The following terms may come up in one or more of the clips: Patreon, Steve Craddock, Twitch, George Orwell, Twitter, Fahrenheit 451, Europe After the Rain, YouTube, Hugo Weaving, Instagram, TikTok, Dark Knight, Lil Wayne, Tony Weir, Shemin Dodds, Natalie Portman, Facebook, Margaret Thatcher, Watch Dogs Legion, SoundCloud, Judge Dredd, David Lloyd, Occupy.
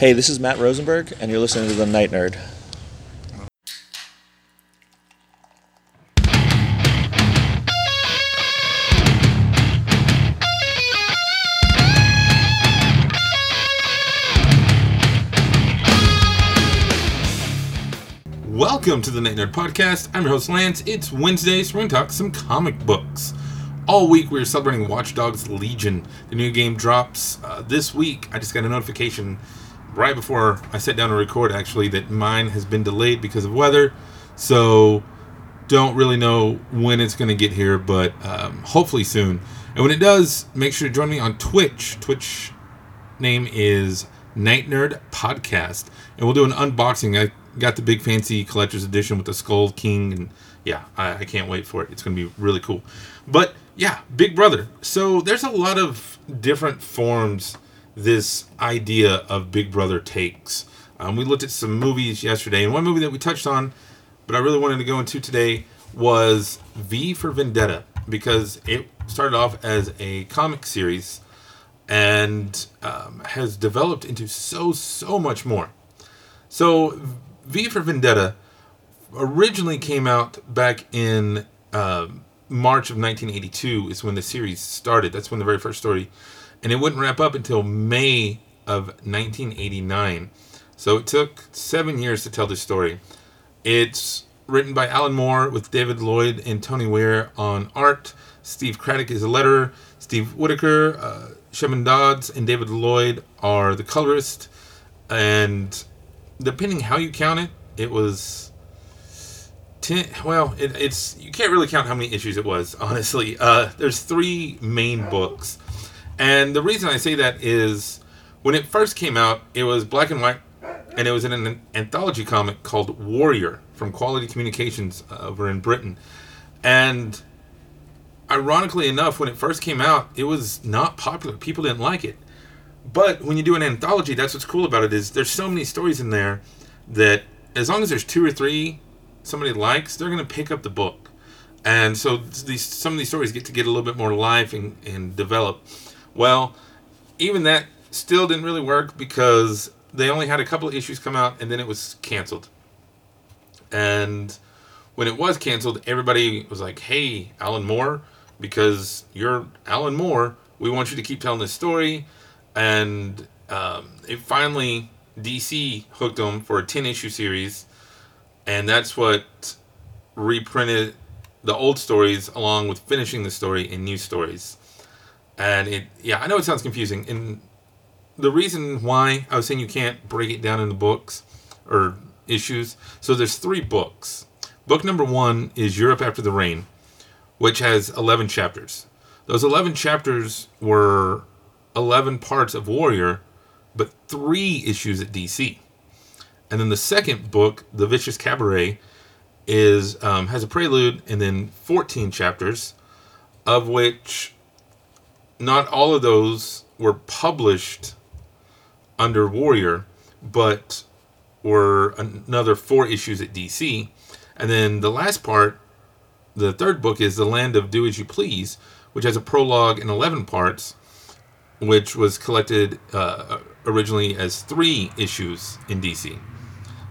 Hey, this is Matt Rosenberg, and you're listening to The Night Nerd. Welcome to the Night Nerd Podcast. I'm your host, Lance. It's Wednesday, so we're going to talk some comic books. All week, we're celebrating Watch Dogs Legion. The new game drops this week. I just got a notification right before I sat down to record, actually, that mine has been delayed because of weather. So, don't really know when it's going to get here, but hopefully soon. And when it does, make sure to join me on Twitch. Twitch name is Night Nerd Podcast. And we'll do an unboxing. I got the big fancy collector's edition with the Skull King, and yeah, I can't wait for it. It's going to be really cool. But yeah, Big Brother. So there's a lot of different forms this idea of Big Brother takes. We looked at some movies yesterday, and one movie that we touched on, but I really wanted to go into today, was V for Vendetta, because it started off as a comic series and has developed into so much more. So V for Vendetta originally came out back in March of 1982 is when the series started. That's when the very first story. And it wouldn't wrap up until May of 1989. So it took 7 years to tell this story. It's written by Alan Moore with David Lloyd and Tony Weir on art. Steve Craddock is the letterer. Steve Whitaker, Shemin Dodds, and David Lloyd are the colorist. And depending how you count it, it was 10. Well, it's you can't really count how many issues it was, honestly. There's three main books, and the reason I say that is when it first came out, it was black and white, and it was in an anthology comic called Warrior from Quality Communications over in Britain. And ironically enough, when it first came out, it was not popular. People didn't like it. But when you do an anthology, that's what's cool about it, is there's so many stories in there that as long as there's two or three somebody likes, they're going to pick up the book. And so some of these stories get to get a little bit more life and develop. Well, even that still didn't really work because they only had a couple of issues come out and then it was canceled. And when it was canceled, everybody was like, hey, Alan Moore, because you're Alan Moore, we want you to keep telling this story. And it finally, DC hooked them for a 10-issue series, and that's what reprinted the old stories along with finishing the story in new stories. And I know it sounds confusing, and the reason why I was saying you can't break it down into books or issues, so there's three books. Book number one is Europe After the Rain, which has 11 chapters. Those 11 chapters were 11 parts of Warrior, but 3 issues at DC. And then the second book, The Vicious Cabaret, is has a prelude and then 14 chapters, of which not all of those were published under Warrior, but were another 4 issues at DC. And then the last part, the third book, is The Land of Do As You Please, which has a prologue and 11 parts, which was collected originally as 3 issues in DC.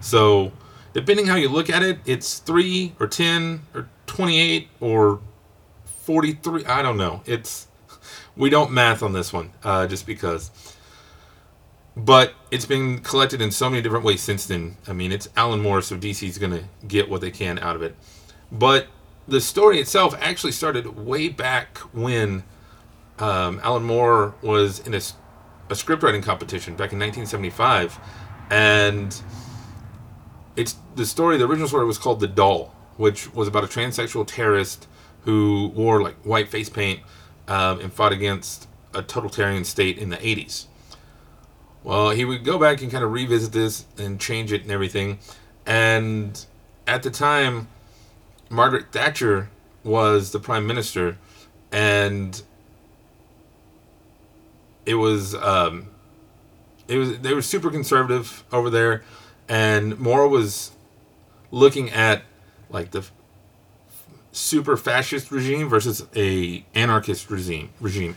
So, depending how you look at it, it's 3 or 10 or 28 or 43. I don't know. We don't math on this one, just because. But it's been collected in so many different ways since then. I mean, it's Alan Moore, so DC's going to get what they can out of it. But the story itself actually started way back when Alan Moore was in a scriptwriting competition back in 1975, and the original story was called The Doll, which was about a transsexual terrorist who wore like white face paint and fought against a totalitarian state in the 80s. Well, he would go back and kind of revisit this and change it and everything, and at the time, Margaret Thatcher was the Prime Minister, and they were super conservative over there, and Moore was looking at like the super fascist regime versus a anarchist regime,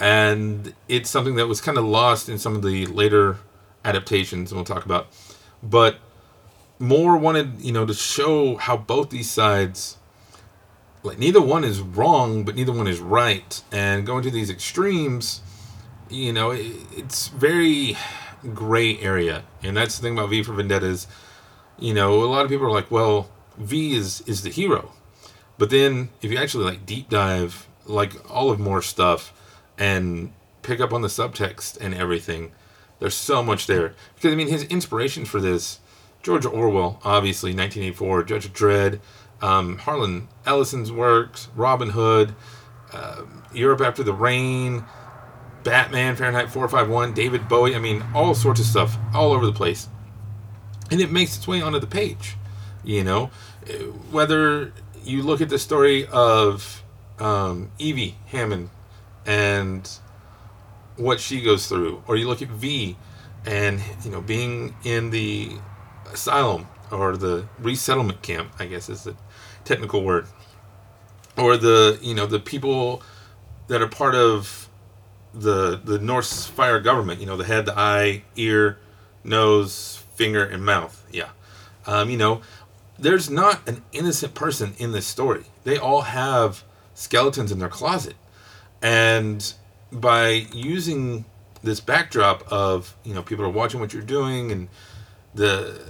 and it's something that was kind of lost in some of the later adaptations, and we'll talk about. But Moore wanted, you know, to show how both these sides, like, neither one is wrong, but neither one is right. And going to these extremes, you know, it's very gray area. And that's the thing about V for Vendetta is, you know, a lot of people are like, well, V is the hero. But then if you actually, like, deep dive, like, all of Moore's stuff and pick up on the subtext and everything, there's so much there. Because, I mean, his inspirations for this, George Orwell, obviously, 1984, Judge Dredd, Harlan Ellison's works, Robin Hood, Europe After the Rain, Batman, Fahrenheit 451, David Bowie, I mean, all sorts of stuff all over the place. And it makes its way onto the page, you know? Whether you look at the story of Evie Hammond and what she goes through, or you look at V and, you know, being in the asylum or the resettlement camp, I guess is the technical word, or the, you know, the people that are part of the Norse fire government, you know, the head, the eye, ear, nose, finger, and mouth. Yeah. You know, there's not an innocent person in this story. They all have skeletons in their closet. And by using this backdrop of, you know, people are watching what you're doing and the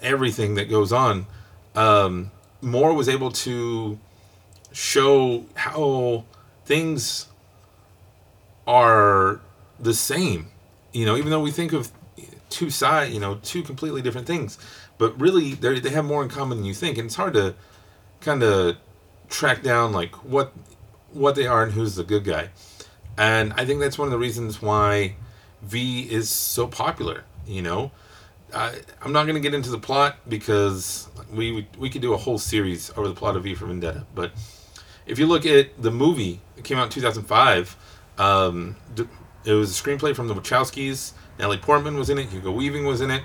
everything that goes on, Moore was able to show how things are the same, you know, even though we think of two sides, you know, two completely different things, but really they have more in common than you think. And it's hard to kind of track down, like, what they are and who's the good guy. And I think that's one of the reasons why V is so popular, you know. I'm not going to get into the plot because we could do a whole series over the plot of V for Vendetta. But if you look at the movie, it came out in 2005. It was a screenplay from the Wachowskis. Natalie Portman was in it. Hugo Weaving was in it.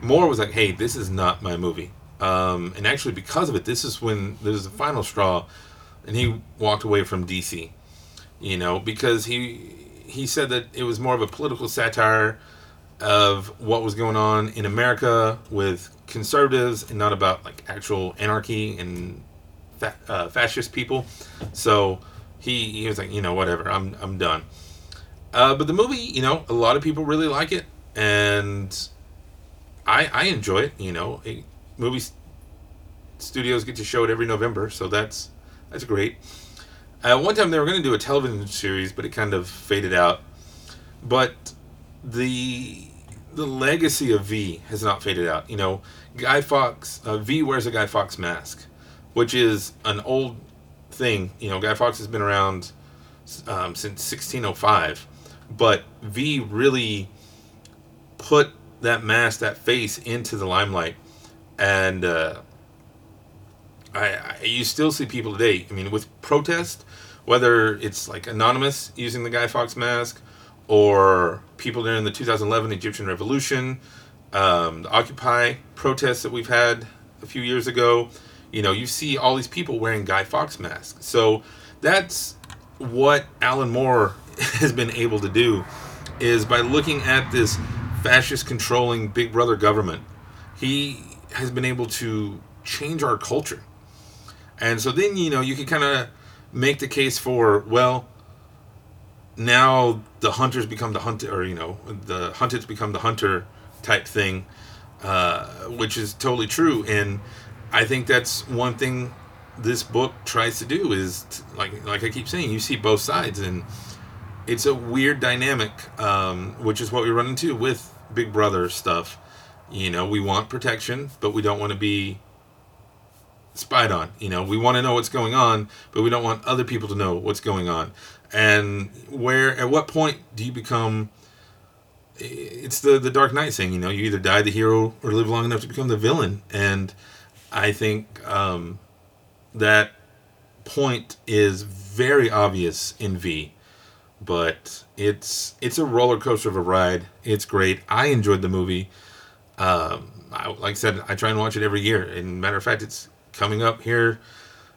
Moore was like, hey, this is not my movie. And actually, because of it, this is when there was the final straw. And he walked away from DC, you know, because he said that it was more of a political satire of what was going on in America with conservatives and not about, like, actual anarchy and fascist people. So he was like, you know, whatever, I'm done. But the movie, you know, a lot of people really like it, and I enjoy it, you know. Movie studios get to show it every November, so that's great. One time they were going to do a television series, but it kind of faded out. But the legacy of V has not faded out. You know, Guy Fawkes, V wears a Guy Fawkes mask, which is an old thing. You know, Guy Fawkes has been around since 1605. But V really put that mask, that face, into the limelight. And you still see people today, I mean, with protest, whether it's, like, anonymous using the Guy Fawkes mask, or people during the 2011 Egyptian Revolution, the Occupy protests that we've had a few years ago, you know, you see all these people wearing Guy Fawkes masks. So that's what Alan Moore has been able to do, is by looking at this fascist-controlling Big Brother government, he has been able to change our culture. And so then, you know, you can kind of make the case for, well, now the hunters become the hunted, or, you know, the hunted become the hunter type thing, which is totally true. And I think that's one thing this book tries to do is, like I keep saying, you see both sides. And it's a weird dynamic, which is what we run into with Big Brother stuff. You know, we want protection, but we don't want to be spied on. You know, we want to know what's going on, but we don't want other people to know what's going on. And where, at what point do you become, it's the Dark Knight saying, you know, you either die the hero or live long enough to become the villain. And I think that point is very obvious in V, but it's a roller coaster of a ride. It's great. I enjoyed the movie. Like I said, I try and watch it every year. And matter of fact, it's coming up here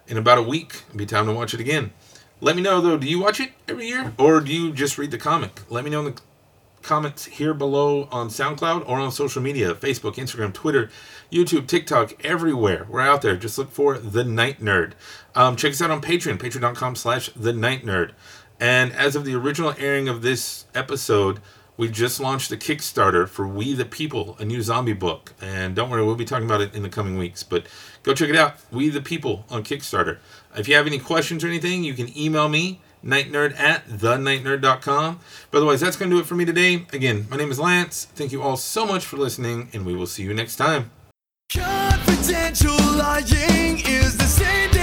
in about a week. It'll be time to watch it again. Let me know, though, do you watch it every year? Or do you just read the comic? Let me know in the comments here below on SoundCloud or on social media, Facebook, Instagram, Twitter, YouTube, TikTok, everywhere. We're out there. Just look for The Night Nerd. Check us out on Patreon, patreon.com/TheNightNerd. And as of the original airing of this episode, we just launched the Kickstarter for We the People, a new zombie book. And don't worry, we'll be talking about it in the coming weeks. But go check it out, We the People on Kickstarter. If you have any questions or anything, you can email me, nightnerd@thenightnerd.com. But otherwise, that's going to do it for me today. Again, my name is Lance. Thank you all so much for listening, and we will see you next time. Confidential lying is the same.